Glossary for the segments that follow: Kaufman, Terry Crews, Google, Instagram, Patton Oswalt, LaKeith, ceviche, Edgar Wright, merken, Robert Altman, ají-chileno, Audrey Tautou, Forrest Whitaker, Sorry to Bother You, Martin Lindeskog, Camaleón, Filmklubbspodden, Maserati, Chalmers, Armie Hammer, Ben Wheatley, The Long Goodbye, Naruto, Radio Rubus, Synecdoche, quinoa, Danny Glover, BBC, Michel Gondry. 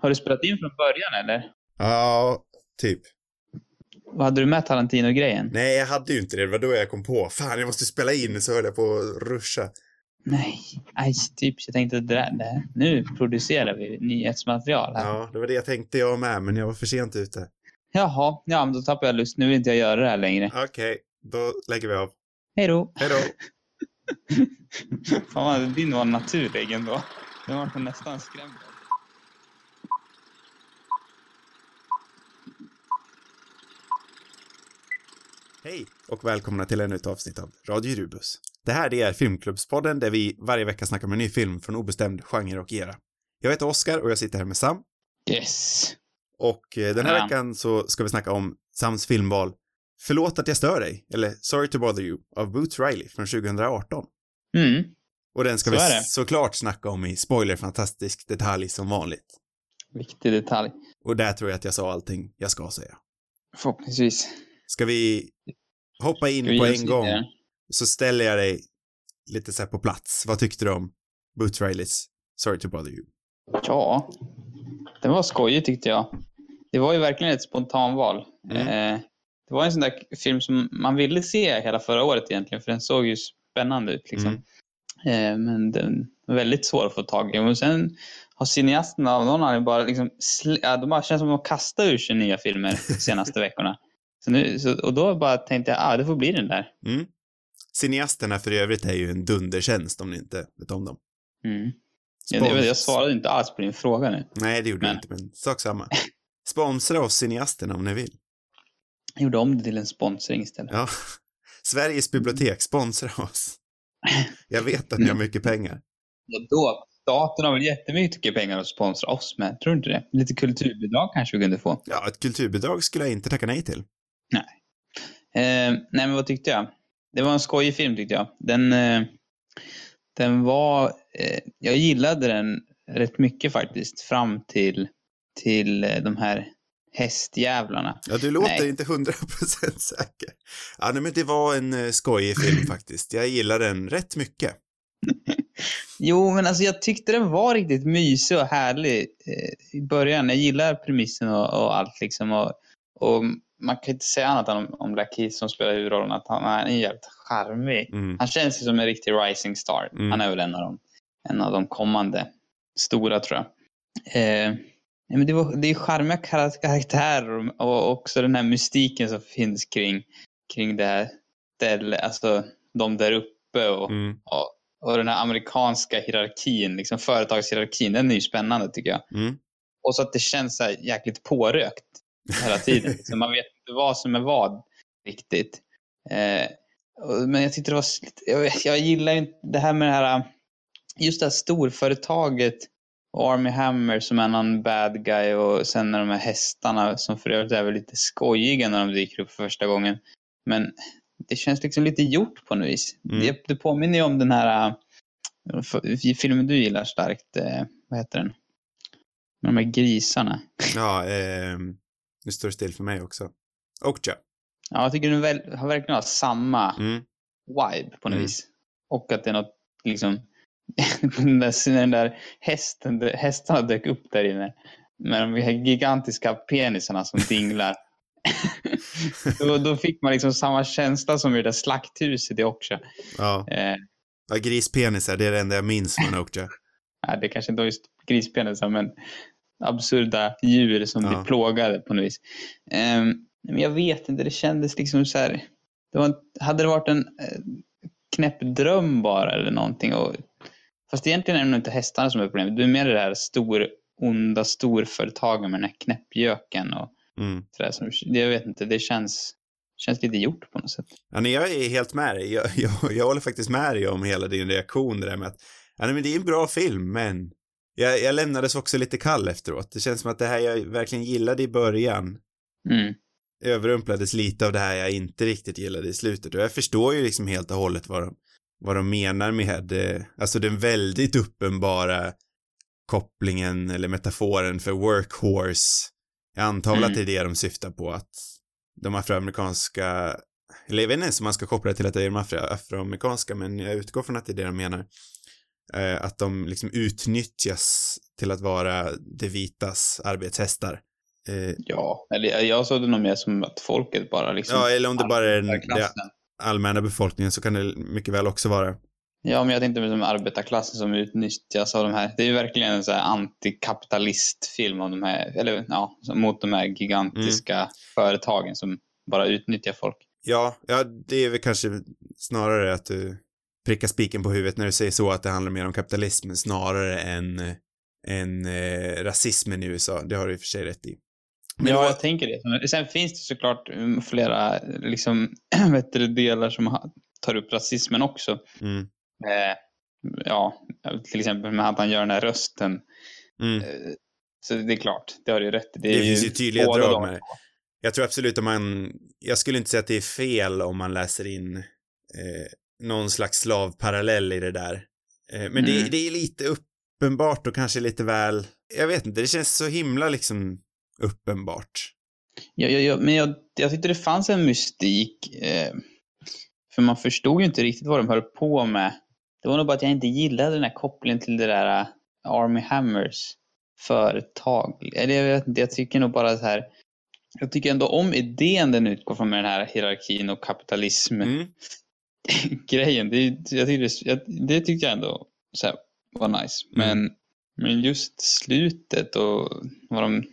Har du spelat in från början eller? Ja, typ. Vad hade du med Tarantino-grejen? Nej, jag hade ju inte det. Det var då jag kom på. Fan, jag måste spela in. Så höll jag på att ruscha. Nej, aj, typ. Jag tänkte att nu producerar vi nyhetsmaterial här. Ja, det var det jag tänkte jag med. Men jag var för sent ute. Jaha, ja, men då tappar jag lust. Nu vill inte jag göra det här längre. Okej, då lägger vi av. Hej då. Hej då. Fan, din var naturlig ändå. Jag var nästan skrämd. Hej och välkomna till en nytt avsnitt av Radio Rubus. Det här är Filmklubbspodden där vi varje vecka snackar om en ny film från obestämd genre och era. Jag heter Oskar och jag sitter här med Sam. Yes. Och den här veckan så ska vi snacka om Sams filmval Förlåt att jag stör dig, eller Sorry to Bother You av Boots Riley från 2018. Mm. Och den ska vi såklart snacka om i spoilerfantastisk detalj som vanligt. Viktig detalj. Och där tror jag att jag sa allting jag ska säga. Förhoppningsvis. Ska vi hoppa in på en gång lite? Så ställer jag dig lite så här på plats. Vad tyckte du om Boots Rileys Sorry to Bother You? Ja, den var skojig tyckte jag. Det var ju verkligen ett spontanval. Det var en sån där film som man ville se hela förra året egentligen. För den såg ju spännande ut liksom. Men den var väldigt svår att få tag i. Och sen har cineasterna av någon annan bara liksom... de känns som att de kastar ur sig nya filmer de senaste veckorna. Och då bara tänkte jag, det får bli den där. Mm. Cineasterna för övrigt är ju en dundertjänst om ni inte vet om dem. Mm. Jag svarade inte alls på din fråga nu. Nej, det gjorde du inte, men sak samma. Sponsra oss cineasterna om ni vill. Jag gjorde om det till en sponsring istället. Ja. Sveriges bibliotek, sponsra oss. Jag vet att ni har mycket pengar. Vadå? Staten har väl jättemycket pengar att sponsra oss med, tror du inte det? Lite kulturbidrag kanske vi kunde få. Ja, ett kulturbidrag skulle jag inte tacka nej till. Nej. Nej, men vad tyckte jag? Det var en skojig film tyckte jag. Den var... jag gillade den rätt mycket faktiskt fram till de här hästjävlarna. Ja, du låter inte 100% säker. Ja, men det var en skojig film faktiskt. Jag gillade den rätt mycket. Jo, men alltså jag tyckte den var riktigt mysig och härlig i början. Jag gillar premissen och allt liksom. Och man kan inte säga annat än om LaKeith som spelar huvudrollen att han är en jävligt charmig. Mm. Han känns ju som en riktig rising star. Mm. Han är väl en av de kommande stora, tror jag. Men det är charmiga karaktärer och också den här mystiken som finns kring det här stället, alltså de där uppe och den här amerikanska hierarkin, liksom företagshierarkin, den är ju spännande tycker jag. Mm. Och så att det känns så här jäkligt pårökt hela tiden. Liksom, man vet inte vad som är vad riktigt. Men jag tyckte det var... Jag gillar ju det här med det här... Just det här storföretaget och Armie Hammer som är en bad guy och sen när de här hästarna som för övrigt är väl lite skojiga när de dyker upp för första gången. Men... det känns liksom lite gjort på något vis. Mm. Det påminner ju om den här filmen du gillar starkt. Vad heter den? De här grisarna. Ja, nu står det still för mig också. Okja. Ja, jag tycker den har verkligen haft samma vibe på något vis. Och att det är något liksom den där hästarna dök upp där inne. Med de här gigantiska penisarna som dinglar. då fick man liksom samma känsla som i det där slakthuset i Okja. Ja. Ja, grispenisar, det är det enda jag minns från Okja. Ja, det kanske inte var just grispenisar, men absurda djur som blir plågade på något vis. Men jag vet inte, det kändes liksom så här. Hade det varit en knäpp dröm bara eller någonting. Fast egentligen är det nog inte hästarna som är problemet. Du är med det här onda storföretagen med den här knäppjöken och jag vet inte, det känns lite gjort på något sätt. Ja, nej, jag är helt med dig. Jag håller faktiskt med dig om hela din reaktion där med att men det är en bra film, men jag lämnades också lite kall efteråt. Det känns som att det här jag verkligen gillade i början överrumplades lite av det här jag inte riktigt gillade i slutet. Och jag förstår ju liksom helt och hållet vad de menar med alltså den väldigt uppenbara kopplingen eller metaforen för workhorse. Jag antar att det är det de syftar på, att de afroamerikanska, eller jag vet inte ens om man ska koppla det till att det är de afroamerikanska, men jag utgår från att det är det de menar. Att de liksom utnyttjas till att vara det vitas arbetshästar. Ja, eller jag såg det nog mer som att folket bara liksom... Ja, eller om det bara är den allmänna befolkningen så kan det mycket väl också vara. Ja, men jag tänkte med som arbetarklassen som utnyttjas av de här. Det är ju verkligen en så här antikapitalistfilm av de här, eller ja, mot de här gigantiska företagen som bara utnyttjar folk. Ja, det är väl kanske snarare att du prickar spiken på huvudet när du säger så, att det handlar mer om kapitalismen snarare än rasismen i USA. Det har du i och för sig rätt i. Men ja, jag tänker det. Sen finns det såklart flera liksom delar som tar upp rasismen också. Mm. Ja, till exempel med att han gör den här rösten. Mm. Så det är klart, det har du rätt. Det finns ju tydliga drag med det. Jag tror absolut att jag skulle inte säga att det är fel om man läser in någon slags slavparallell i det där. Men det är lite uppenbart och kanske lite väl, jag vet inte, det känns så himla liksom uppenbart. Ja, men jag tyckte det fanns en mystik, för man förstod ju inte riktigt vad de höll på med. Det var nog bara att jag inte gillade den här kopplingen till det där Armie Hammers företag. Eller jag vet inte, jag tycker nog bara så här, jag tycker ändå om idén den utgår från med den här hierarkin och kapitalism grejen. Det tyckte jag ändå så här, var nice. Men just slutet och vad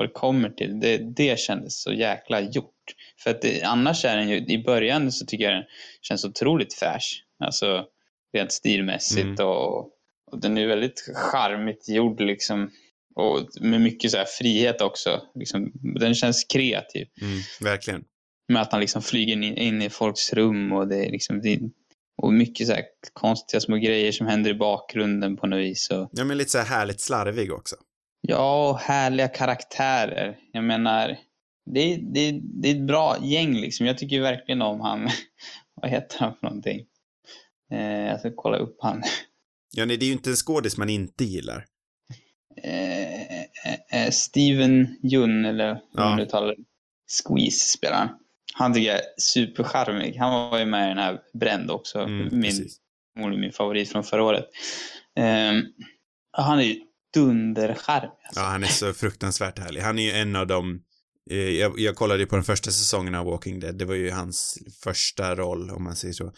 det kommer till, det kändes så jäkla gjort. För att annars är den ju, i början så tycker jag den känns otroligt färs. Alltså rent stilmässigt och den är väldigt charmigt gjord liksom. Och med mycket så här frihet också. Liksom, den känns kreativ. Verkligen. Med att han liksom flyger in i folks rum. Och det är liksom och mycket så här konstiga små grejer som händer i bakgrunden på något vis. Och... Ja, men lite så här härligt slarvig också. Ja, och härliga karaktärer. Jag menar, det är ett bra gäng liksom. Jag tycker verkligen om han. Vad heter han för någonting? Jag ska kolla upp han. Ja, nej, det är ju inte en skådis man inte gillar. Steven Yeun, eller hur du talar, Squeeze spelar han tycker jag är supercharmig. Han var ju med i den här Bränd också, min favorit från förra året. Han är ju dundercharmig alltså. Ja, han är så fruktansvärt härlig. Han är ju en av dem. Jag kollade ju på den första säsongen av Walking Dead. Det var ju hans första roll, om man säger så.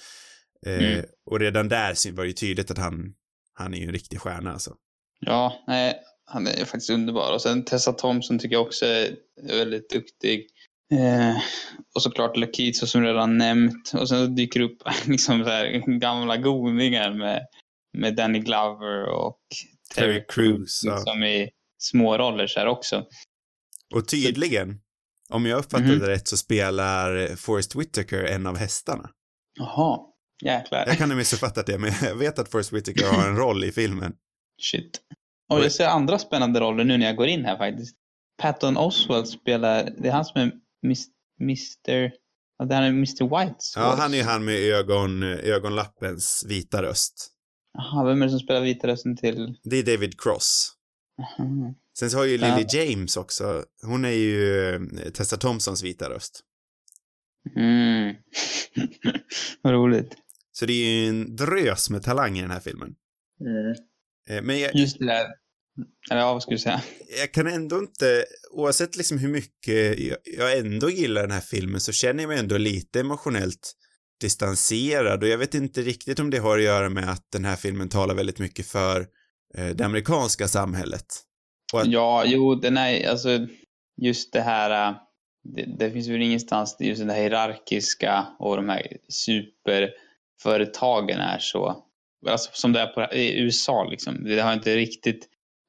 Och redan där var det ju tydligt att han är ju en riktig stjärna alltså. Ja, nej, han är faktiskt underbar. Och sen Tessa Thompson tycker jag också är väldigt duktig. Och såklart LaKeith som redan nämnt. Och sen så dyker upp liksom så här gamla godingar med Danny Glover och Terry Crews som är små roller så här också. Och tydligen, om jag uppfattade det rätt, så spelar Forrest Whitaker en av hästarna. Jaha, jäklar. Jag kan ha missuppfattat det, men jag vet att Forrest Whitaker har en roll i filmen. Shit. Och jag ser andra spännande roller nu när jag går in här faktiskt. Patton Oswalt spelar, det är han som är Mr. White. Ja, han är ju han med ögonlappens vita röst. Jaha, vem är det som spelar vita rösten till? Det är David Cross. Aha. Sen så har ju Lily James också. Hon är ju Tessa Thompsons vita röst. Vad roligt. Så det är ju en drös med talang i den här filmen. Men just det där. Eller vad skulle jag säga? Jag kan ändå inte, oavsett liksom hur mycket jag ändå gillar den här filmen, så känner jag mig ändå lite emotionellt distanserad. Och jag vet inte riktigt om det har att göra med att den här filmen talar väldigt mycket för det amerikanska samhället. Och att... Ja, jo, den är, alltså just det här, det finns väl ingenstans just det här hierarkiska och de här superföretagen är så. Alltså, som det är i USA liksom. Det är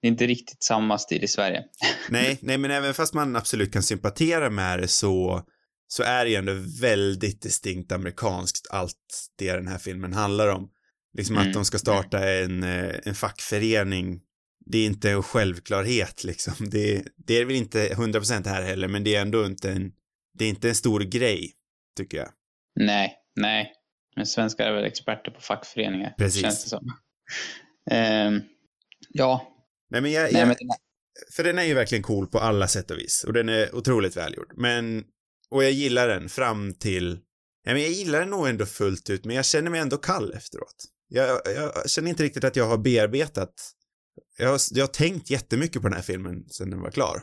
inte riktigt samma stil i Sverige. Nej, men även fast man absolut kan sympatera med det, så är det ju ändå väldigt distinkt amerikanskt allt det den här filmen handlar om. Liksom att de ska starta en fackförening. Det är inte en självklarhet liksom. Det är väl inte 100% här heller, men det är ändå inte en stor grej, tycker jag. Nej. Men svenskar är väl experter på fackföreningar. Precis. Känns det som. Ja. Nej, men för den är ju verkligen cool på alla sätt och vis. Och den är otroligt välgjord. Och jag gillar den fram till... Jag gillar den nog ändå fullt ut, men jag känner mig ändå kall efteråt. Jag känner inte riktigt att jag har bearbetat. Jag har tänkt jättemycket på den här filmen sen den var klar.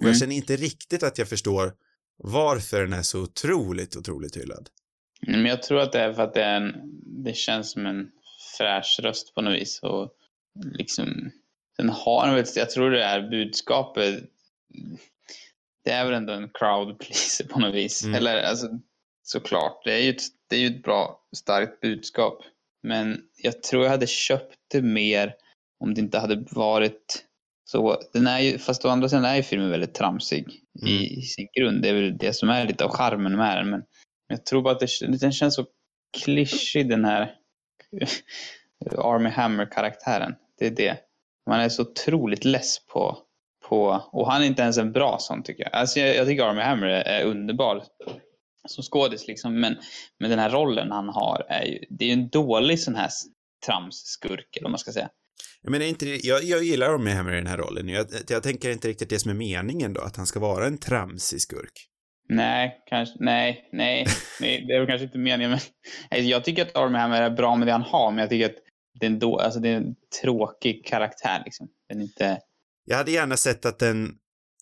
Och jag känner inte riktigt att jag förstår varför den är så otroligt hyllad. Men jag tror att det är för att det känns som en fräsch röst på något vis. Och liksom, den har, jag tror det är budskapet. Det är väl ändå en crowd pleaser på något vis. Eller alltså, såklart, det är ju ett bra, starkt budskap. Men jag tror jag hade köpt det mer om det inte hade varit så. Den är ju, fast å andra sidan är ju filmen väldigt tramsig i sin grund. Det är väl det som är lite av charmen med den. Men jag tror bara att den känns så klyschig, den här Armie Hammer-karaktären. Det är det. Man är så otroligt less på och han är inte ens en bra sån, tycker jag. Alltså jag tycker Armie Hammer är underbar som skådis liksom, men den här rollen han har är ju, det är ju en dålig sån här tramsskurk, eller om man ska säga. Men jag gillar Armie Hammer i den här rollen. Jag tänker inte riktigt det som är meningen då, att han ska vara en tramsig skurk. Nej, kanske nej, det är väl kanske inte meningen, men alltså, jag tycker att Armie Hammer är bra med det han har, men jag tycker att det är alltså det är en tråkig karaktär liksom. Den är inte... Jag hade gärna sett att den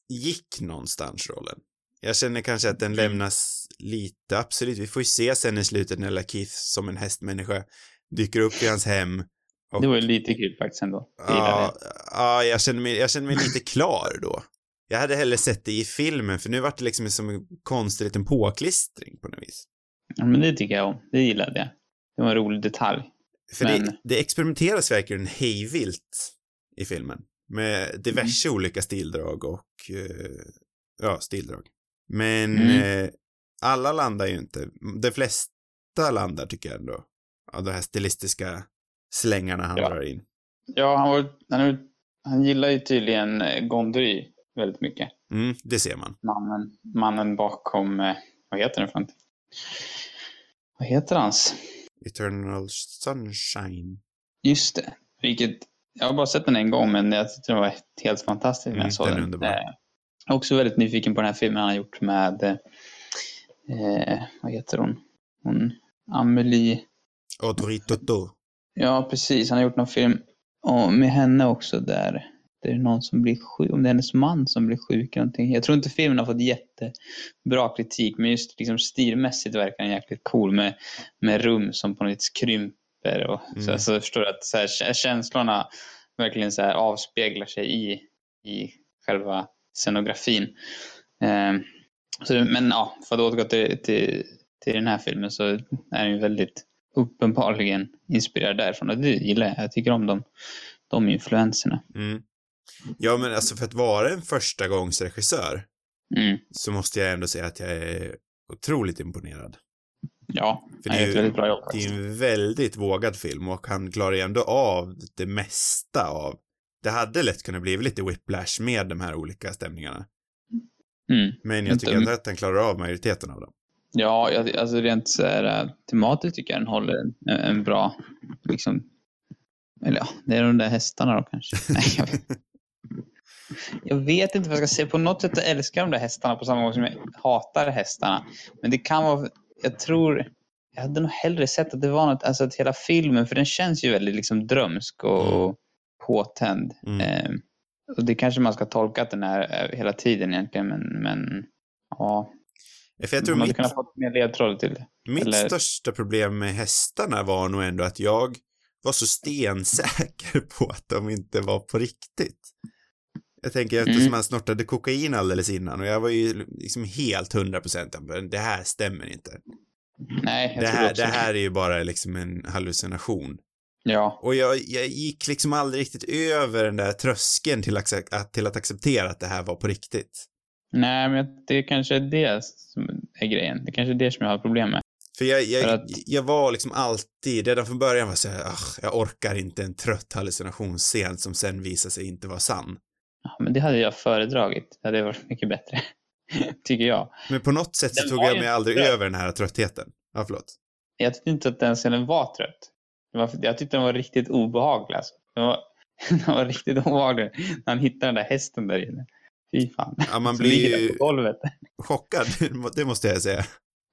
gick någonstans, rollen. Jag känner kanske att den lämnas lite, absolut. Vi får ju se sen i slutet när LaKeith som en hästmänniska dyker upp i hans hem. Och... Det var ju lite kul faktiskt ändå. Ja, jag känner mig lite klar då. Jag hade hellre sett det i filmen, för nu var det liksom som en konstig liten påklistring på något vis. Ja, men det tycker jag om. Det gillade jag. Det var en rolig detalj. För men... det experimenteras verkligen hejvilt i filmen. Med diverse olika stildrag och stildrag. Men alla landar ju inte. De flesta landar, tycker jag ändå, av de här stilistiska slängarna han drar in. Ja, han gillar ju tydligen Gondry väldigt mycket. Det ser man. Mannen bakom vad heter den för något? Vad heter hans? Eternal Sunshine. Just det. Vilket jag har bara sett den en gång, men jag tyckte den var helt fantastisk när jag såg den. Jag är också väldigt nyfiken på den här filmen han har gjort med vad heter hon? Amelie Audrey Tautou. Ja, precis. Han har gjort någon film med henne också där. Det är någon som blir sjuk, om det är hennes man som blir sjuk eller någonting. Jag tror inte filmen har fått jättebra kritik, men just liksom stilmässigt verkar den jäkligt cool med rum som på något sätt krymper och så jag förstår att så här, känslorna verkligen så här avspeglar sig i själva scenografin. För att återgå till den här filmen, så är den ju väldigt uppenbarligen inspirerad därifrån, och det gillar jag. Jag tycker om de influenserna. Ja, men alltså för att vara en första gångs regissör så måste jag ändå säga att jag är otroligt imponerad. Ja, för det är ett väldigt bra jobb. Det är en väldigt vågad film, och han klarar ändå av det mesta av. Det hade lätt kunnat bli lite whiplash med de här olika stämningarna. Men jag tycker ändå att den klarar av majoriteten av dem. Ja, alltså rent så här tematiskt tycker jag den håller en bra liksom, eller ja, det är de där hästarna då kanske. Nej, jag vet inte vad jag ska säga. På något sätt jag älskar de där hästarna på samma gång som jag hatar hästarna. Men det kan vara, jag hade nog hellre sett att det var något, alltså att hela filmen, för den känns ju väldigt liksom drömsk och påtänd. Och det kanske man ska tolka att den är hela tiden egentligen, men ja. För jag tror man kan ha fått mer ledtråd till det. Mitt största problem med hästarna var nog ändå att jag var så stensäker på att de inte var på riktigt. Jag tänker eftersom han snortade kokain alldeles innan, och jag var ju liksom helt 100% det här stämmer inte. Nej, jag tror också det här är ju bara liksom en hallucination. Ja. Och jag gick liksom aldrig riktigt över den där tröskeln till att acceptera att det här var på riktigt. Nej, men det är kanske det som är grejen. Det är kanske det som jag har problem med. För jag var liksom alltid, redan från början var så här, jag orkar inte en trött hallucinationsscen som sen visar sig inte vara sann. Ja, men det hade jag föredragit. Det hade varit mycket bättre, tycker jag. Men på något sätt så tog jag mig aldrig över den här tröttheten. Ja, förlåt. Jag tyckte inte att den scenen var trött. Jag tyckte den var riktigt obehaglig. Alltså. Den var riktigt obehaglig när han hittade den där hästen där inne. Fy fan. Ja, man blir ju chockad, det måste jag säga.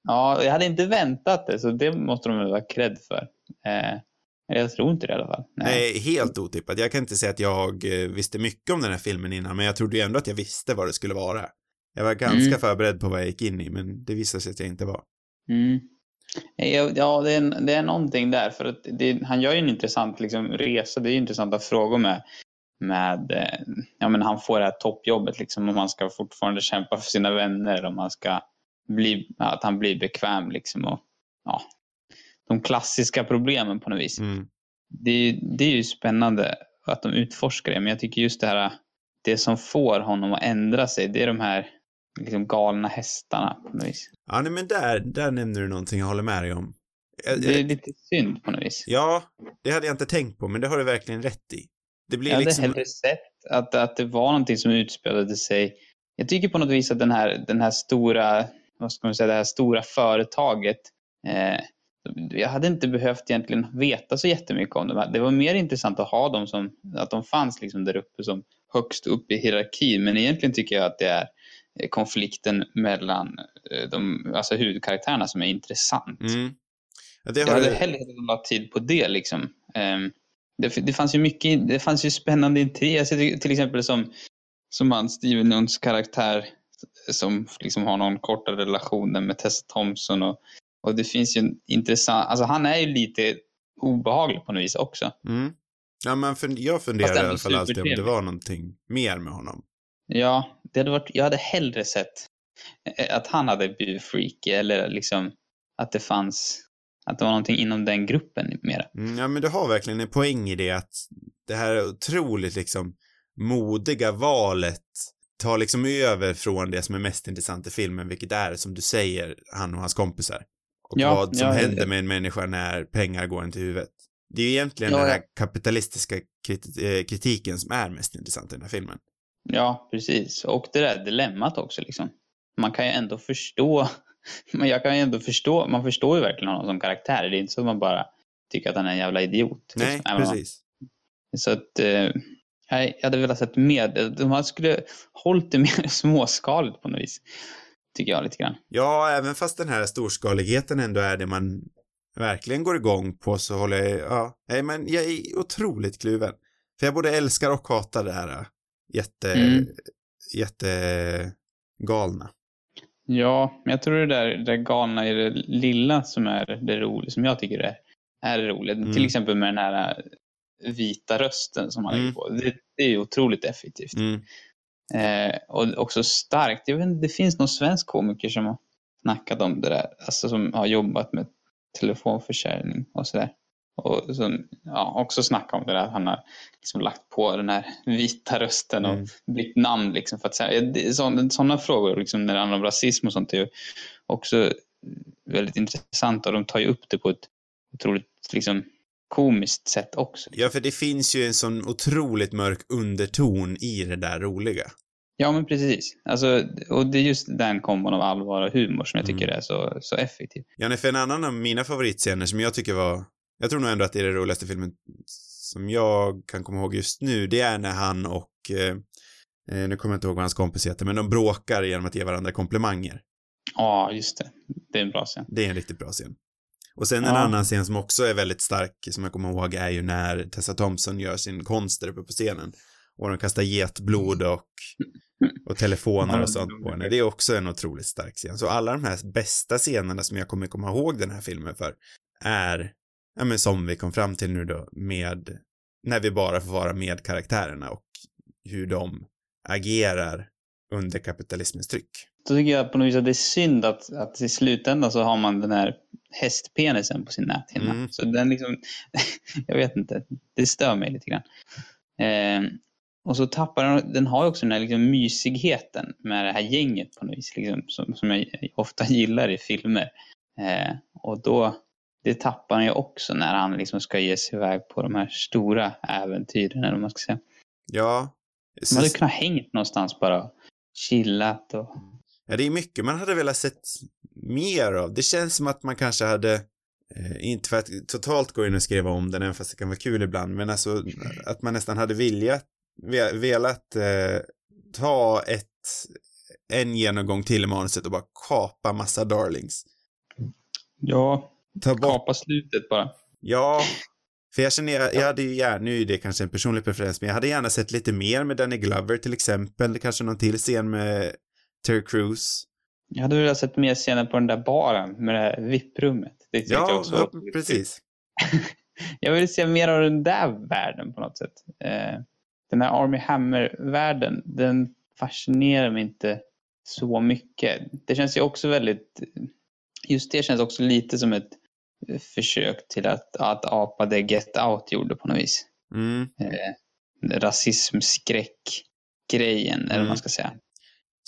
Ja, jag hade inte väntat det, så det måste de väl vara cred för. Jag tror inte det i alla fall. Nej, helt otippat. Jag kan inte säga att jag visste mycket om den här filmen innan, men jag trodde ju ändå att jag visste vad det skulle vara. Jag var ganska förberedd på vad jag gick in i, men det visade sig att jag inte var. Mm. Ja, det är någonting där, för att han gör ju en intressant liksom resa. Det är ju intressanta frågor med ja, men han får det här toppjobbet liksom, om han ska fortfarande kämpa för sina vänner, om han ska att han blir bekväm liksom, och ja, de klassiska problemen på något vis. Det är ju spännande att de utforskar det, men jag tycker just det här, det som får honom att ändra sig, det är de här liksom galna hästarna på något vis. Ja, nej, men där nämner du någonting jag håller med dig om. Det är lite synd på något vis. Ja, det hade jag inte tänkt på, men det har du verkligen rätt i. Det blir liksom... hellre sett att det var någonting som utspelade sig. Jag tycker på något vis att den här stora, vad ska man säga, det här stora företaget, jag hade inte behövt egentligen veta så jättemycket om dem. Det var mer intressant att ha dem som, att de fanns liksom där uppe som högst upp i hierarkin, men egentligen tycker jag att det är konflikten mellan de, alltså huvudkaraktärerna, som är intressant. Ja, jag hade hellre lagt tid på det liksom. Det fanns ju mycket, det fanns ju spännande intriger, till exempel som han Steven Yeuns karaktär, som liksom har någon kortare relation med Tessa Thompson, och det finns ju en intressant, alltså han är ju lite obehaglig på något vis också. Ja, men jag funderar i alla fall alltid om det var någonting mer med honom. Ja, det hade varit, jag hade hellre sett att han hade blivit freaky, eller liksom att det fanns, att det var någonting inom den gruppen mera. Ja, men du har verkligen en poäng i det, att det här otroligt liksom modiga valet tar liksom över från det som är mest intressant i filmen, vilket är, som du säger, han och hans kompisar. Och ja, vad som händer med en människa när pengar går in till huvudet. Det är ju egentligen den här kapitalistiska kritiken som är mest intressant i den här filmen. Ja, precis. Och det där dilemmat också liksom. Man kan ju ändå förstå, men jag kan ju ändå förstå, man förstår ju verkligen honom som karaktär. Det är inte så att man bara tycker att han är en jävla idiot. Nej, liksom. Precis. Så att jag hade velat sett med, de skulle hållit det mer småskaligt på något vis, tycker jag lite grann. Ja, även fast den här storskaligheten ändå är det man verkligen går igång på, så håller jag, men jag är otroligt kluven. För jag både älskar och hatar det här jättegalna. Ja, men jag tror det där galna är det lilla som är det roliga, som jag tycker är det roliga. Till exempel med den här vita rösten som han är på. Det är ju otroligt effektivt. Och också starkt. Jag vet inte, det finns någon svensk komiker som har snackat om det där, alltså som har jobbat med telefonförsäljning och sådär. Och som, ja, också snacka om det där, han har liksom lagt på den här vita rösten och blivit namn liksom, för att säga sådana frågor liksom, när det handlar om rasism och sånt, är ju också väldigt intressant, och de tar ju upp det på ett otroligt liksom komiskt sätt också. Ja, för det finns ju en sån otroligt mörk underton i det där roliga. Ja, men precis. Alltså, och det är just den kombon av allvar och humor som jag tycker är så effektiv. Ja, för en annan av mina favoritscener som jag tycker var, jag tror nog ändå att det är den roligaste filmen som jag kan komma ihåg just nu, det är när han och nu kommer jag inte ihåg vad hans kompis heter, men de bråkar genom att ge varandra komplimanger. Ja, just det. Det är en bra scen. Det är en riktigt bra scen. Och sen en annan scen som också är väldigt stark, som jag kommer ihåg, är ju när Tessa Thompson gör sin konst där uppe på scenen. Och de kastar getblod och telefoner och sånt på henne. Det är också en otroligt stark scen. Så alla de här bästa scenerna som jag kommer komma ihåg den här filmen för är, ja, men som vi kom fram till nu då, med när vi bara får vara med karaktärerna och hur de agerar under kapitalismens tryck. Då tycker jag på något vis att det är synd att i slutändan så har man den här hästpenisen på sin näthinna. Så den liksom, jag vet inte, det stör mig lite grann. Och så tappar den har också den här liksom mysigheten med det här gänget på något vis liksom, som jag ofta gillar i filmer. Och då det tappar han ju också när han liksom ska ge sig iväg på de här stora äventyren, eller vad man ska säga. Ja. Man hade kunnat hängt någonstans bara, chillat och... Ja, det är mycket man hade velat sett mer av. Det känns som att man kanske hade, inte för att totalt gå in och skriva om den, även fast det kan vara kul ibland, men alltså att man nästan hade velat ta en genomgång till i manuset och bara kapa massa darlings. Ja, kapa slutet bara. Ja, För jag känner, jag hade ju gärna, nu är det kanske en personlig preferens, men jag hade gärna sett lite mer med Danny Glover till exempel. Kanske någon till scen med Terry Crews. Jag hade velat sett mer scener på den där baren med det här VIP-rummet. Det ja, jag också. Precis. Jag ville se mer av den där världen på något sätt. Den här Armie Hammer-världen, den fascinerar mig inte så mycket. Det känns ju också väldigt... Just det känns också lite som ett försök till att apa det Get Out gjorde på något vis. Mm. Rasismskräck-grejen, eller vad man ska säga.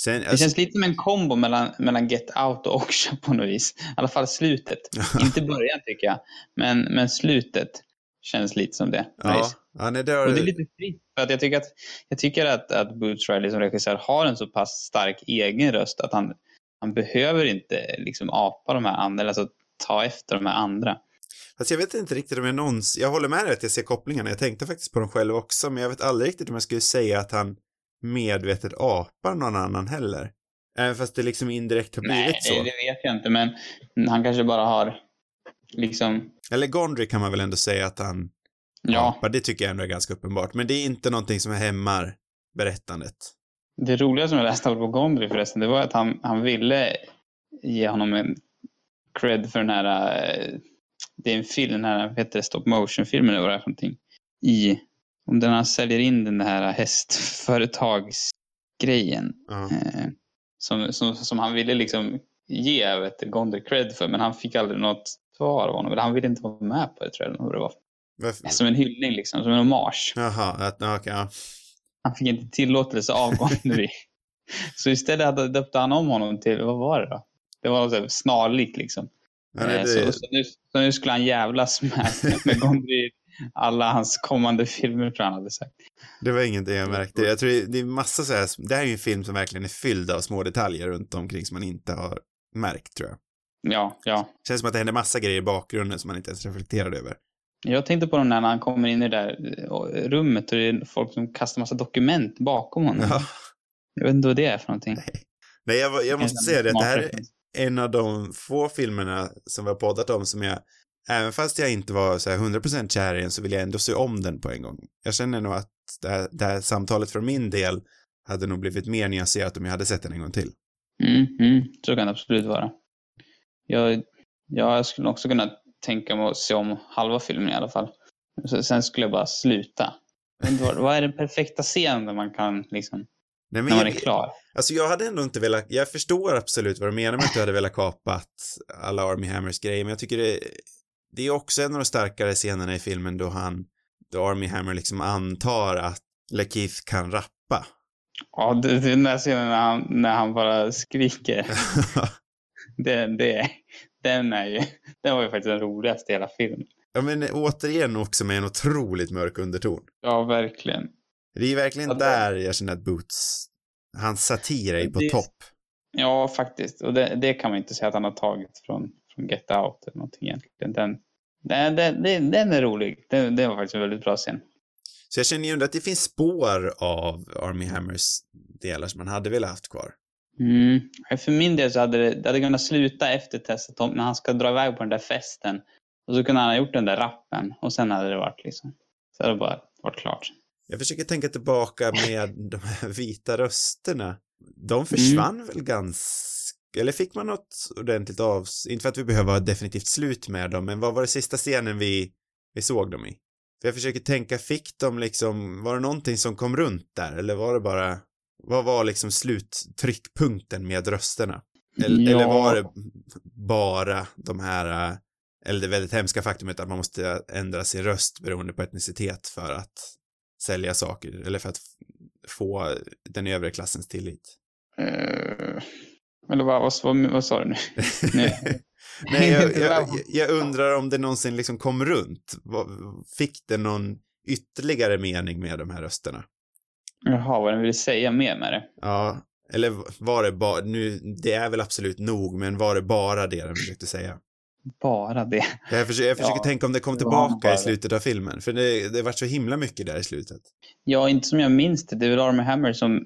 Sen, det känns lite som en kombo mellan Get Out och Okja på något vis. I alla fall slutet. Inte början tycker jag. Men slutet känns lite som det. Ja. Ja, nej, det, och det är lite fritt. För att jag tycker att Boots Riley som regissör har en så pass stark egen röst att han behöver inte liksom apa de här andra. Alltså ta efter de här andra. Alltså jag vet inte riktigt om jag någonsin... Jag håller med dig att jag ser kopplingarna. Jag tänkte faktiskt på dem själv också. Men jag vet aldrig riktigt om jag skulle säga att han... medvetet apar någon annan heller. Även fast det liksom indirekt har blivit så. Nej, det vet jag inte, men han kanske bara har liksom... Eller Gondry kan man väl ändå säga att han apar. Det tycker jag ändå är ganska uppenbart. Men det är inte någonting som hämmar berättandet. Det roliga som jag läste på Gondry förresten, det var att han ville ge honom en cred för den här... Det är en film, den här, vad heter det, stop motion-filmen eller vad det är för någonting. I... Om den säljer in den här hästföretagsgrejen som han ville liksom ge Gondry cred för, men han fick aldrig något svar av honom, eller han ville inte vara med på det, tror jag det var. Varför? Som en hyllning liksom, som en hommage. Jaha, okej. Ja. Han fick inte tillåtelse av Gondry. Så istället döpte han om honom till, vad var det då? Det var något snarligt liksom. Ja, nej, det... så nu skulle han jävlas med Gondry. Alla hans kommande filmer tror jag hade sagt. Det var ingenting jag märkte. Jag tror det är massa så här. Det här är ju en film som verkligen är fylld av små detaljer runt omkring som man inte har märkt, tror jag. Ja. Det känns som att det händer massa grejer i bakgrunden som man inte ens reflekterade över. Jag tänkte på den när han kommer in i det där rummet och det är folk som kastar massa dokument bakom honom. Ja. Jag vet inte vad det är för någonting. Nej, jag måste säga det här är en av de få filmerna som vi har poddat om som jag... Även fast jag inte var så här 100% kär i den så vill jag ändå se om den på en gång. Jag känner nog att det här samtalet för min del hade nog blivit mer nyanserat om jag hade sett den en gång till. Så kan det absolut vara. Jag skulle också kunna tänka mig att se om halva filmen i alla fall. Sen skulle jag bara sluta. Vad är den perfekta scenen där man kan liksom... Nej, men när man är klar. Alltså jag hade ändå inte velat... Jag förstår absolut vad du menar med att du hade velat kapat alla Armie Hammers grejer, men jag tycker det är också en av de starkare scenerna i filmen då Armie Hammer liksom antar att LaKeith kan rappa. Ja, det är den där scenen när han bara skriker. Den var ju faktiskt den roligaste i hela filmen. Ja, men återigen också med en otroligt mörk underton. Ja, verkligen. Det är verkligen ja, där jag känner att Boots, hans satir är på topp. Ja, faktiskt. Och det kan man inte säga att han har tagit från Get Out eller någonting egentligen. Den är rolig. Den var faktiskt en väldigt bra scen. Så jag känner ju ändå att det finns spår av Armie Hammers delar som man hade velat haft kvar. Mm. För min del så hade det kunnat sluta efter testet om när han ska dra iväg på den där festen. Och så kunde han ha gjort den där rappen. Och sen hade det varit liksom... Så hade det bara varit klart. Jag försöker tänka tillbaka med de här vita rösterna. De försvann väl ganska... Eller fick man något ordentligt av... Inte för att vi behöver ha definitivt slut med dem, men vad var det sista scenen vi såg dem i? För jag försöker tänka, fick de liksom... Var det någonting som kom runt där? Eller var det bara... Vad var liksom sluttryckpunkten med rösterna? Eller var det bara de här... Eller det väldigt hemska faktumet att man måste ändra sin röst beroende på etnicitet för att... sälja saker, eller för att få den övre klassens tillit. Eller vad sa du nu? Nej, jag undrar om det någonsin liksom kom runt. Fick det någon ytterligare mening med de här rösterna? Jaha, vad den ville säga mer med det? Ja, eller var det bara... Nu, det är väl absolut nog, men var det bara det den försökte säga? Bara det. Jag försöker tänka om det kom tillbaka i slutet av filmen. För det var så himla mycket där i slutet. Ja, inte som jag minns det. Det är väl Armie Hammer som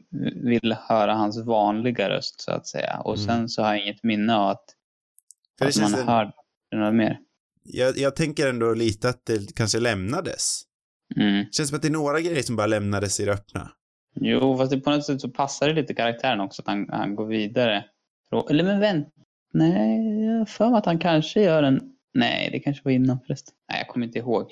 vill höra hans vanliga röst, så att säga. Och sen så har jag inget minne av att man hör något mer. jag tänker ändå lite att det kanske lämnades. Mm. Känns som att det är några grejer som bara lämnades i det öppna. Jo, fast det på något sätt så passar det lite karaktären också att han går vidare. Eller men vänta. Nej, jag för mig att han kanske gör en... Nej, det kanske var innan förresten. Nej, jag kommer inte ihåg.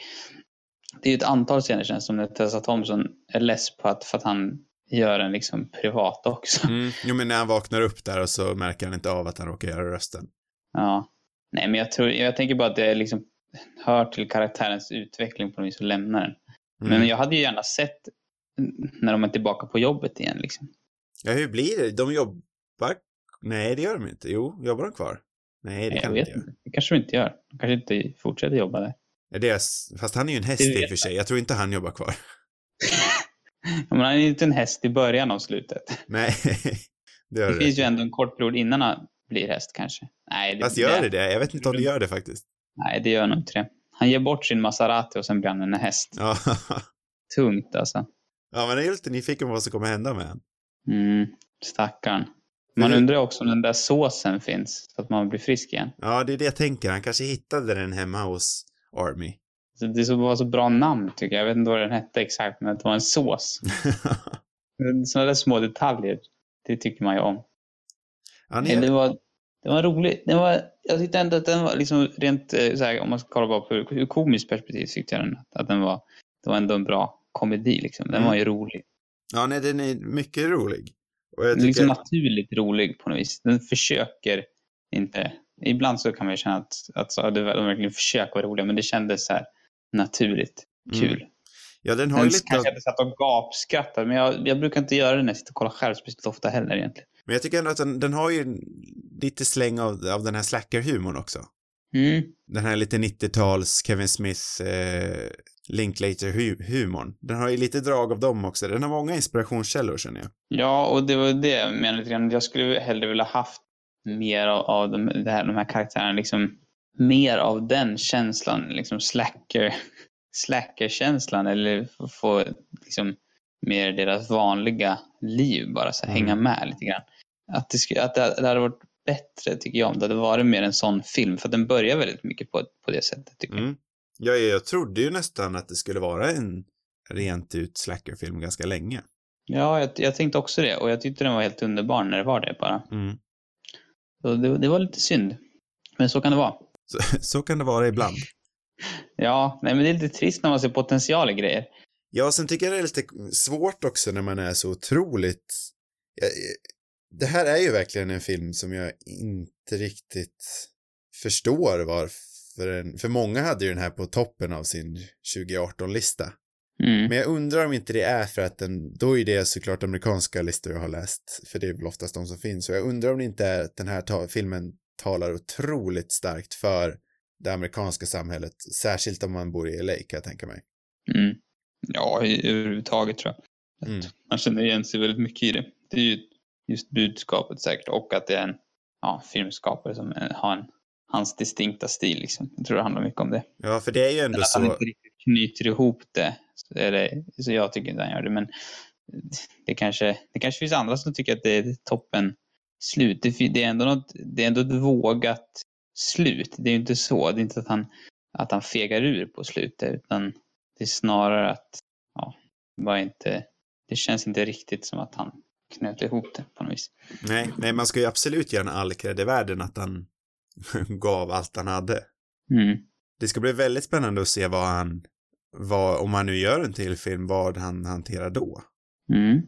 Det är ju ett antal scener känns som när Tessa Thompson är less på att, för att han gör en liksom privat också. Mm. Jo, men när han vaknar upp där och så märker han inte av att han råkar göra rösten. Ja. Nej, men jag tänker bara att det liksom hör till karaktärens utveckling på något vis och lämnar den. Mm. Men jag hade ju gärna sett när de är tillbaka på jobbet igen liksom. Ja, hur blir det? De jobbar... Nej, det gör de inte. Jo, jobbar de kvar? Nej, det kan de inte göra. Det kanske de inte gör. De kanske inte fortsätter jobba där. Fast han är ju en häst i för sig. Jag tror inte han jobbar kvar. Men han är ju inte en häst i början av slutet. Nej, det gör det. Det finns ju ändå en kort period innan han blir häst kanske. Nej, det, fast gör det? Jag vet inte om det gör det faktiskt. Nej, det gör nog inte det. Han ger bort sin Maserati och sen blir han en häst. Tungt alltså. Ja, men jag är lite nyfiken på vad som kommer hända med han. Mm, stackarn. Man undrar också om den där såsen finns så att man blir frisk igen. Ja, det är det jag tänker. Han kanske hittade den hemma hos Armie. Det var så bra namn tycker jag. Jag vet inte vad den hette exakt, men det var en sås. Sådana där små detaljer, det tycker man ju om. Ja, nej. Det var roligt. Jag tyckte ändå att den var liksom rent, så här, om man ska kolla bara på ur komiskt perspektiv tyckte jag den, att det var ändå en bra komedi liksom. Den var ju rolig. Ja, nej, den är mycket rolig. Den är liksom naturligt rolig på något vis. Den försöker inte. Ibland så kan man ju känna att de verkligen försöker vara roliga, men det kändes så här naturligt kul. Mm. Ja, den har ju lite... Kanske hade satt och gapskrattar, men jag brukar inte göra det när jag sitter och kollar själv speciellt ofta heller egentligen. Men jag tycker ändå att den har ju lite släng av den här slackerhumorn också. Mm. Den här lite 90-tals Kevin Smith Linklater-humorn. Den har ju lite drag av dem också. Den har många inspirationskällor känner jag. Ja, och det var det men lite grann. Jag skulle hellre vilja haft mer av de här karaktärerna liksom, mer av den känslan liksom slacker-känslan eller få liksom mer deras vanliga liv bara så hänga med lite grann. Att det hade varit bättre tycker jag om det hade varit mer en sån film för att den börjar väldigt mycket på det sättet tycker jag. Ja, jag trodde ju nästan att det skulle vara en rent ut slackerfilm ganska länge. Ja, jag tänkte också det och jag tyckte den var helt underbar när det var det bara. Mm. Så det var lite synd. Men så kan det vara. Så kan det vara ibland. Ja, nej men det är lite trist när man ser potential i grejer. Ja, sen tycker jag det är lite svårt också när man är så otroligt... Det här är ju verkligen en film som jag inte riktigt förstår varför den... För många hade ju den här på toppen av sin 2018-lista. Mm. Men jag undrar om inte det är för att då är det såklart amerikanska listor jag har läst. För det är väl oftast de som finns. Så jag undrar om det inte är att den här filmen talar otroligt starkt för det amerikanska samhället. Särskilt om man bor i LA kan jag tänka mig. Mm. Ja, överhuvudtaget tror jag. Man känner igen sig väldigt mycket i det. Det är ju just budskapet säkert. Och att det är en filmskapare som har hans distinkta stil. Liksom. Jag tror det handlar mycket om det. Ja, för det är ju ändå så... Att han inte riktigt knyter ihop det. Så jag tycker inte han gör det. Men det kanske finns andra som tycker att det är toppen slut. Det är ändå ett vågat slut. Det är ju inte så. Det är inte att han fegar ur på slutet. Utan det är snarare att bara inte, det känns inte riktigt som att han knöt ihop det på något vis. Nej, man ska ju absolut göra en all cred i världen att han gav allt han hade. Mm. Det ska bli väldigt spännande att se vad, om han nu gör en till film, vad han hanterar då. Mm.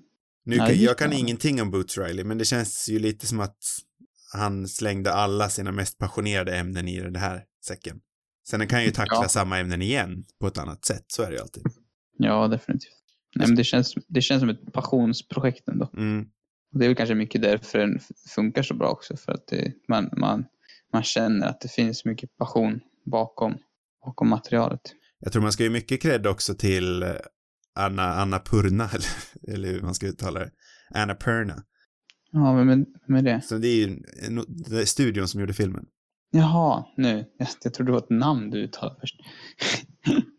Jag kan ingenting om Boots Riley, men det känns ju lite som att han slängde alla sina mest passionerade ämnen i den här säcken. Sen kan ju tackla samma ämnen igen på ett annat sätt, så är det ju alltid. Ja, definitivt. Nej, men det känns som ett passionsprojekt ändå. Mm. Och det är väl kanske mycket därför den funkar så bra också, för att man känner att det finns mycket passion bakom materialet. Jag tror man ska ge mycket cred också till Annapurna eller hur man ska uttala det. Annapurna. Ja, med det. Så det är ju studion som gjorde filmen. Jaha, nu. Jag tror det var ett namn du uttalade först.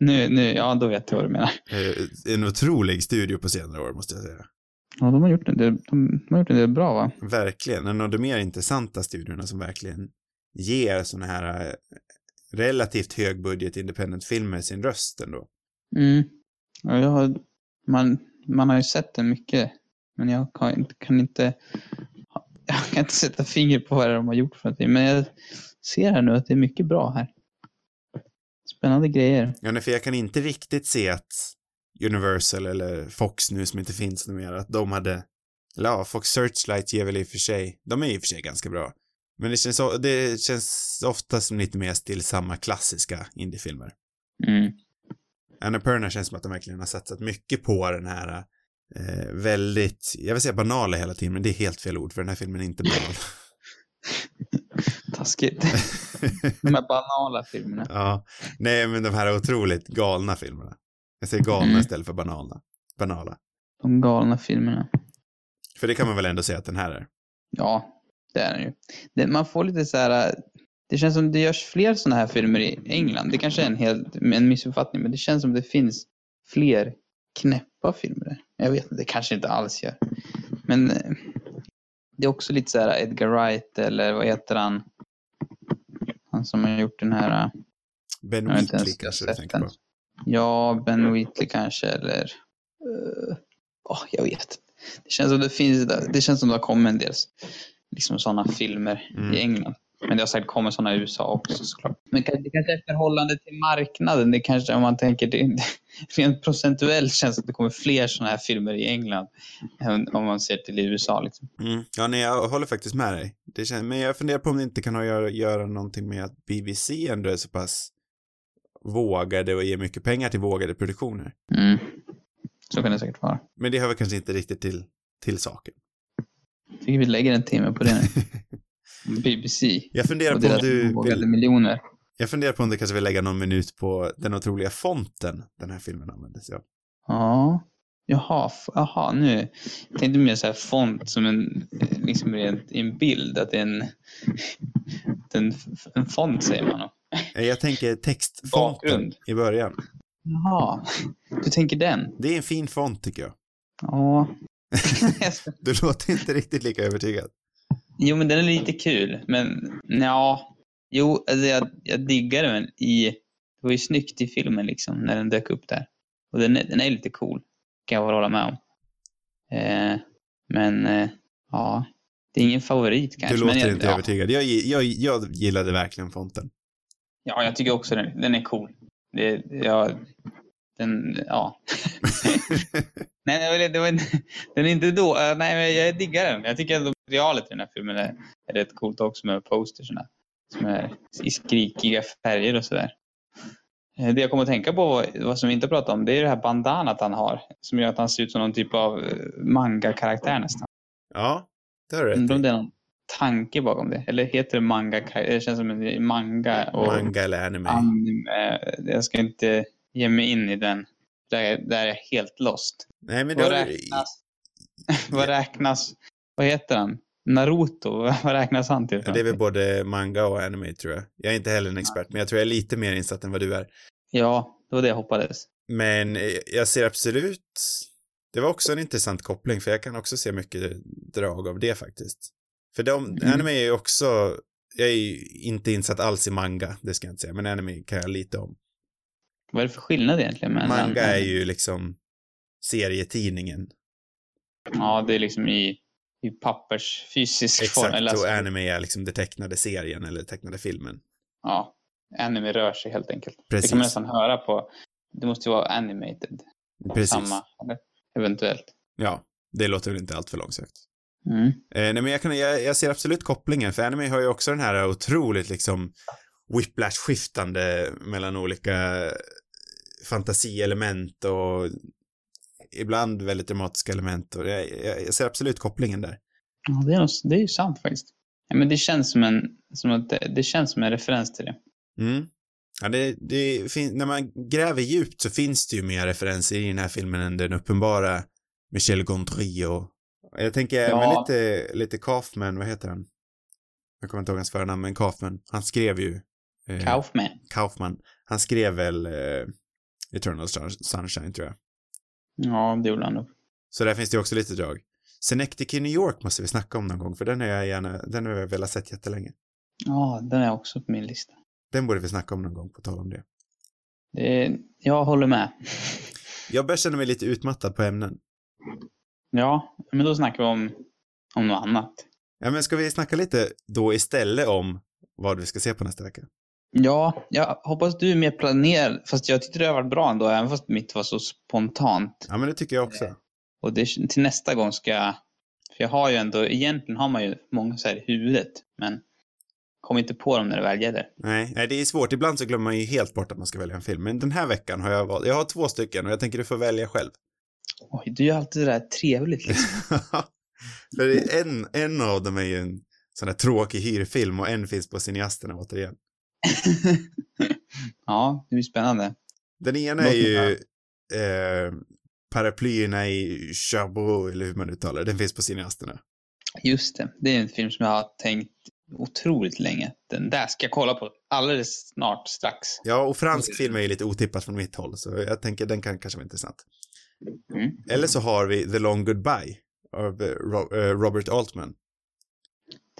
nu, ja då vet jag vad du menar. En otrolig studio på senare år måste jag säga. Ja, de har gjort det. De har gjort det bra va? Verkligen, en av de mer intressanta studierna som verkligen ger såna här relativt högbudget independent-filmer i sin röst ändå. Mm. Ja, man har ju sett det mycket, men jag kan inte sätta finger på vad de har gjort för någonting. Men jag ser här nu att det är mycket bra här. Spännande grejer. Ja, för jag kan inte riktigt se att Universal eller Fox nu, som inte finns numera, att de hade... Ja, Fox Searchlight ger väl i och för sig... De är i och för sig ganska bra. Men det känns ofta som lite mer stillsamma klassiska indiefilmer. Mm. Annapurna känns som att de verkligen har satsat mycket på den här väldigt... Jag vill säga banala hela tiden, men det är helt fel ord, för den här filmen är inte banal. Taskigt. De här banala filmerna. Ja, nej, men de här otroligt galna filmerna. Jag säger galna istället för banala. De galna filmerna. För det kan man väl ändå säga att den här är. Ja, det är den ju. Man får lite så här... Det känns som det görs fler såna här filmer i England. Det kanske är en missuppfattning, men det känns som det finns fler knäppa filmer. Jag vet inte, det kanske inte alls gör. Men det är också lite så här Edgar Wright, eller vad heter han? Han som har gjort den här... Ben Wheatley kanske du tänker på. Ja, Ben Wheatley kanske, eller... jag vet. Det känns som det har kommit en del liksom sådana filmer i England. Men det har säkert kommit sådana i USA också, såklart. Men det kanske är förhållande till marknaden. Det kanske, om man tänker det, rent procentuellt känns att det kommer fler sådana här filmer i England än om man ser till USA liksom. Mm. Ja, nej, jag håller faktiskt med dig. Men jag funderar på om det inte kan ha göra någonting med att BBC ändå är så pass vågade och ger mycket pengar till vågade produktioner. Mm. Så kan det säkert vara. Men det hör väl kanske inte riktigt till saken. Jag tycker vi lägger en timme på det nu. BBC. Jag funderar på om du kanske vill lägga någon minut på den otroliga fonten den här filmen användes av. Ja. Jaha, nu. Jag tänkte mer så här font som en liksom en bild, att det är en font säger man. Jag tänker textfonten i början. Jaha. Du tänker den. Det är en fin font tycker jag. Ja. Du låter inte riktigt lika övertygad. Jo, men den är lite kul, men ja, jo, alltså jag diggar den det var ju snyggt i filmen liksom, när den dök upp där. Och den är lite cool, kan jag hålla med om. Ja, det är ingen favorit kanske. Du låter inte övertygad. Jag gillade verkligen fonten. Ja, jag tycker också den är cool. Nej, den är inte då. Nej, jag diggar den. Jag tycker att materialet i den här filmen är rätt coolt också, med postersna som är i skrikiga färger och sådär. Det jag kommer att tänka på, vad som vi inte pratat om, det är det här bandanat han har, som gör att han ser ut som någon typ av manga-karaktär nästan. Ja, det är rätt. Det är någon tanke bakom det. Eller heter det manga? Det känns som en manga. Och manga eller anime. Jag ska inte ge mig in i den. Där är jag helt lost. Nej, men vad räknas? Vad heter han? Naruto? Vad räknas han till? Ja, det är väl både manga och anime tror jag. Jag är inte heller en expert, men jag tror jag är lite mer insatt än vad du är. Ja, det var det jag hoppades. Men jag ser absolut... Det var också en intressant koppling, för jag kan också se mycket drag av det faktiskt. För anime är ju också... Jag är ju inte insatt alls i manga, det ska jag inte säga. Men anime kan jag lite om. Vad är det för skillnad egentligen? Manga är ju liksom serietidningen. Ja, det är liksom i pappers fysisk form. Exakt, eller, och anime är liksom det tecknade serien eller tecknade filmen. Ja, anime rör sig helt enkelt. Precis. Det kan man nästan höra på. Det måste ju vara animated. Precis. Samma, eventuellt. Ja, det låter väl inte allt för långsökt. Mm. Nej, men jag ser absolut kopplingen. För anime har ju också den här otroligt liksom... whiplash-skiftande mellan olika fantasielement och ibland väldigt dramatiska element. Och jag ser absolut kopplingen där. Ja, det är ju sant faktiskt. Ja, men det känns som en referens till det. Mm. Ja, när man gräver djupt så finns det ju mer referenser i den här filmen än den uppenbara Michel Gondry. Jag tänker lite Kaufman, vad heter han? Jag kommer inte ihåg hans förnamn, men Kaufman. Han skrev ju... Kaufman. Han skrev väl Eternal Sunshine, tror jag. Ja, det gjorde han nog. Så där finns det också lite drag. Synecdoche i New York måste vi snacka om någon gång, för den har jag velat sett jättelänge. Ja, den är också på min lista. Den borde vi snacka om någon gång, på tal om det. Jag håller med. Jag börjar känna mig lite utmattad på ämnen. Ja, men då snackar vi om något annat. Ja, men ska vi snacka lite då istället om vad vi ska se på nästa vecka? Ja, jag hoppas du är mer planerad. Fast jag tyckte det har varit bra ändå, även fast mitt var så spontant. Ja, men det tycker jag också. Och det, till nästa gång ska jag... För jag har ju ändå... Egentligen har man ju många så här i huvudet, men kom inte på dem när det väl gäller. Nej, det är svårt. Ibland så glömmer man ju helt bort att man ska välja en film. Men den här veckan har jag valt... Jag har 2 stycken och jag tänker du får välja själv. Oj, du gör alltid det där trevligt liksom. En av dem är ju en sån där tråkig hyrfilm och en finns på Cineasterna återigen. Ja, det blir spännande. Den ena är ju Paraplyerna i Chabrol, eller hur man uttalar. Den finns på Cineasterna. Just det, det är en film som jag har tänkt otroligt länge. Den där ska jag kolla på alldeles snart, strax. Ja, och fransk film är ju lite otippat från mitt håll, så jag tänker den kan kanske vara intressant. Mm. Eller så har vi The Long Goodbye av Robert Altman.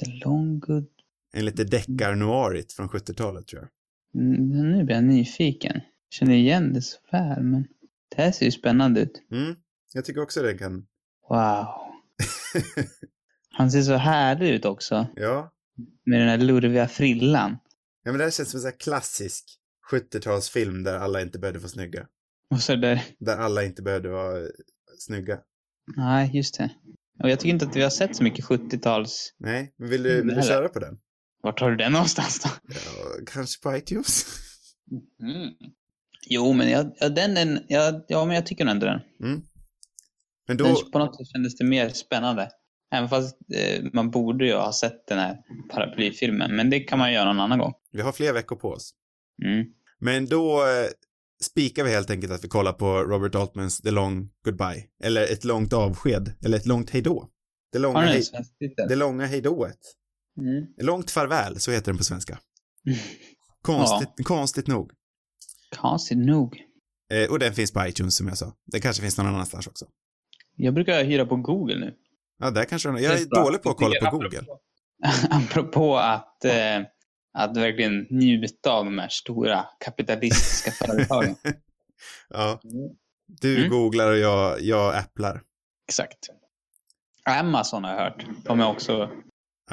The Long Goodbye. En lite deckarnoirigt från 70-talet, tror jag. Nu blir jag nyfiken. Känner igen det så väl, men det här ser ju spännande ut. Mm, jag tycker också det kan... Wow. Han ser så härlig ut också. Ja. Med den här lurviga frillan. Ja, men det här känns som en sån här klassisk 70-talsfilm där alla inte behövde vara snygga. Och så där alla inte behövde vara snygga. Nej, just det. Och jag tycker inte att vi har sett så mycket 70-tals... Nej, men vill du köra på den? Vart har du den någonstans då? Ja, kanske på iTunes. Mm. Jo, men jag tycker ändå den. Mm. Men då... på något sätt kändes det mer spännande. Även fast man borde ju ha sett den här paraplyfilmen. Men det kan man göra någon annan gång. Vi har fler veckor på oss. Mm. Men då spikar vi helt enkelt att vi kollar på Robert Altmans The Long Goodbye. Eller Ett långt avsked. Eller Ett långt hejdå. Det långa hejdået. Mm. Långt farväl, så heter den på svenska. Konstigt nog. Och den finns på iTunes, som jag sa. Det kanske finns någon annanstans också. Jag brukar hyra på Google nu. Ja, där kanske jag är dålig på att kolla på Google. Apropå att verkligen njuta av de här stora kapitalistiska företagen. Ja. Du googlar och jag applar. Exakt. Amazon har jag hört. De är också...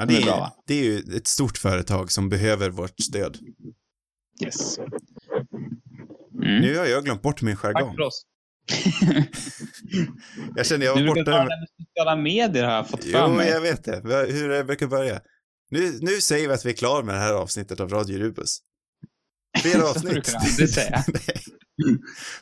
Ja, det är ju ett stort företag som behöver vårt stöd. Yes. Mm. Nu har jag glömt bort min jargong. Tack för oss. Jag känner jag var borta. Du brukar ta med sociala medier har jag fått fram. Jo, jag vet det. Hur det brukar börja. Nu säger vi att vi är klara med det här avsnittet av Radio Rubus. Flera avsnitt.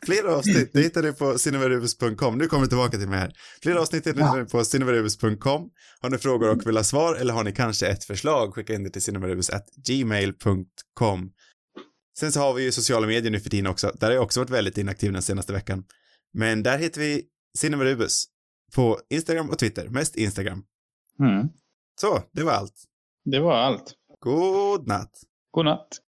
Flera avsnitt, det hittar du på cinemarubus.com. Nu kommer du tillbaka till mig här. Flera avsnitt hittar du på cinemarubus.com. Har ni frågor och vill ha svar, eller har ni kanske ett förslag, skicka in det till cinemarubus@gmail.com. Sen så har vi ju sociala medier nu för tiden också. Där har jag också varit väldigt inaktiv den senaste veckan. Men där hittar vi Cinemarubus på Instagram och Twitter. Mest Instagram. Mm. Så, det var allt. God natt. God natt.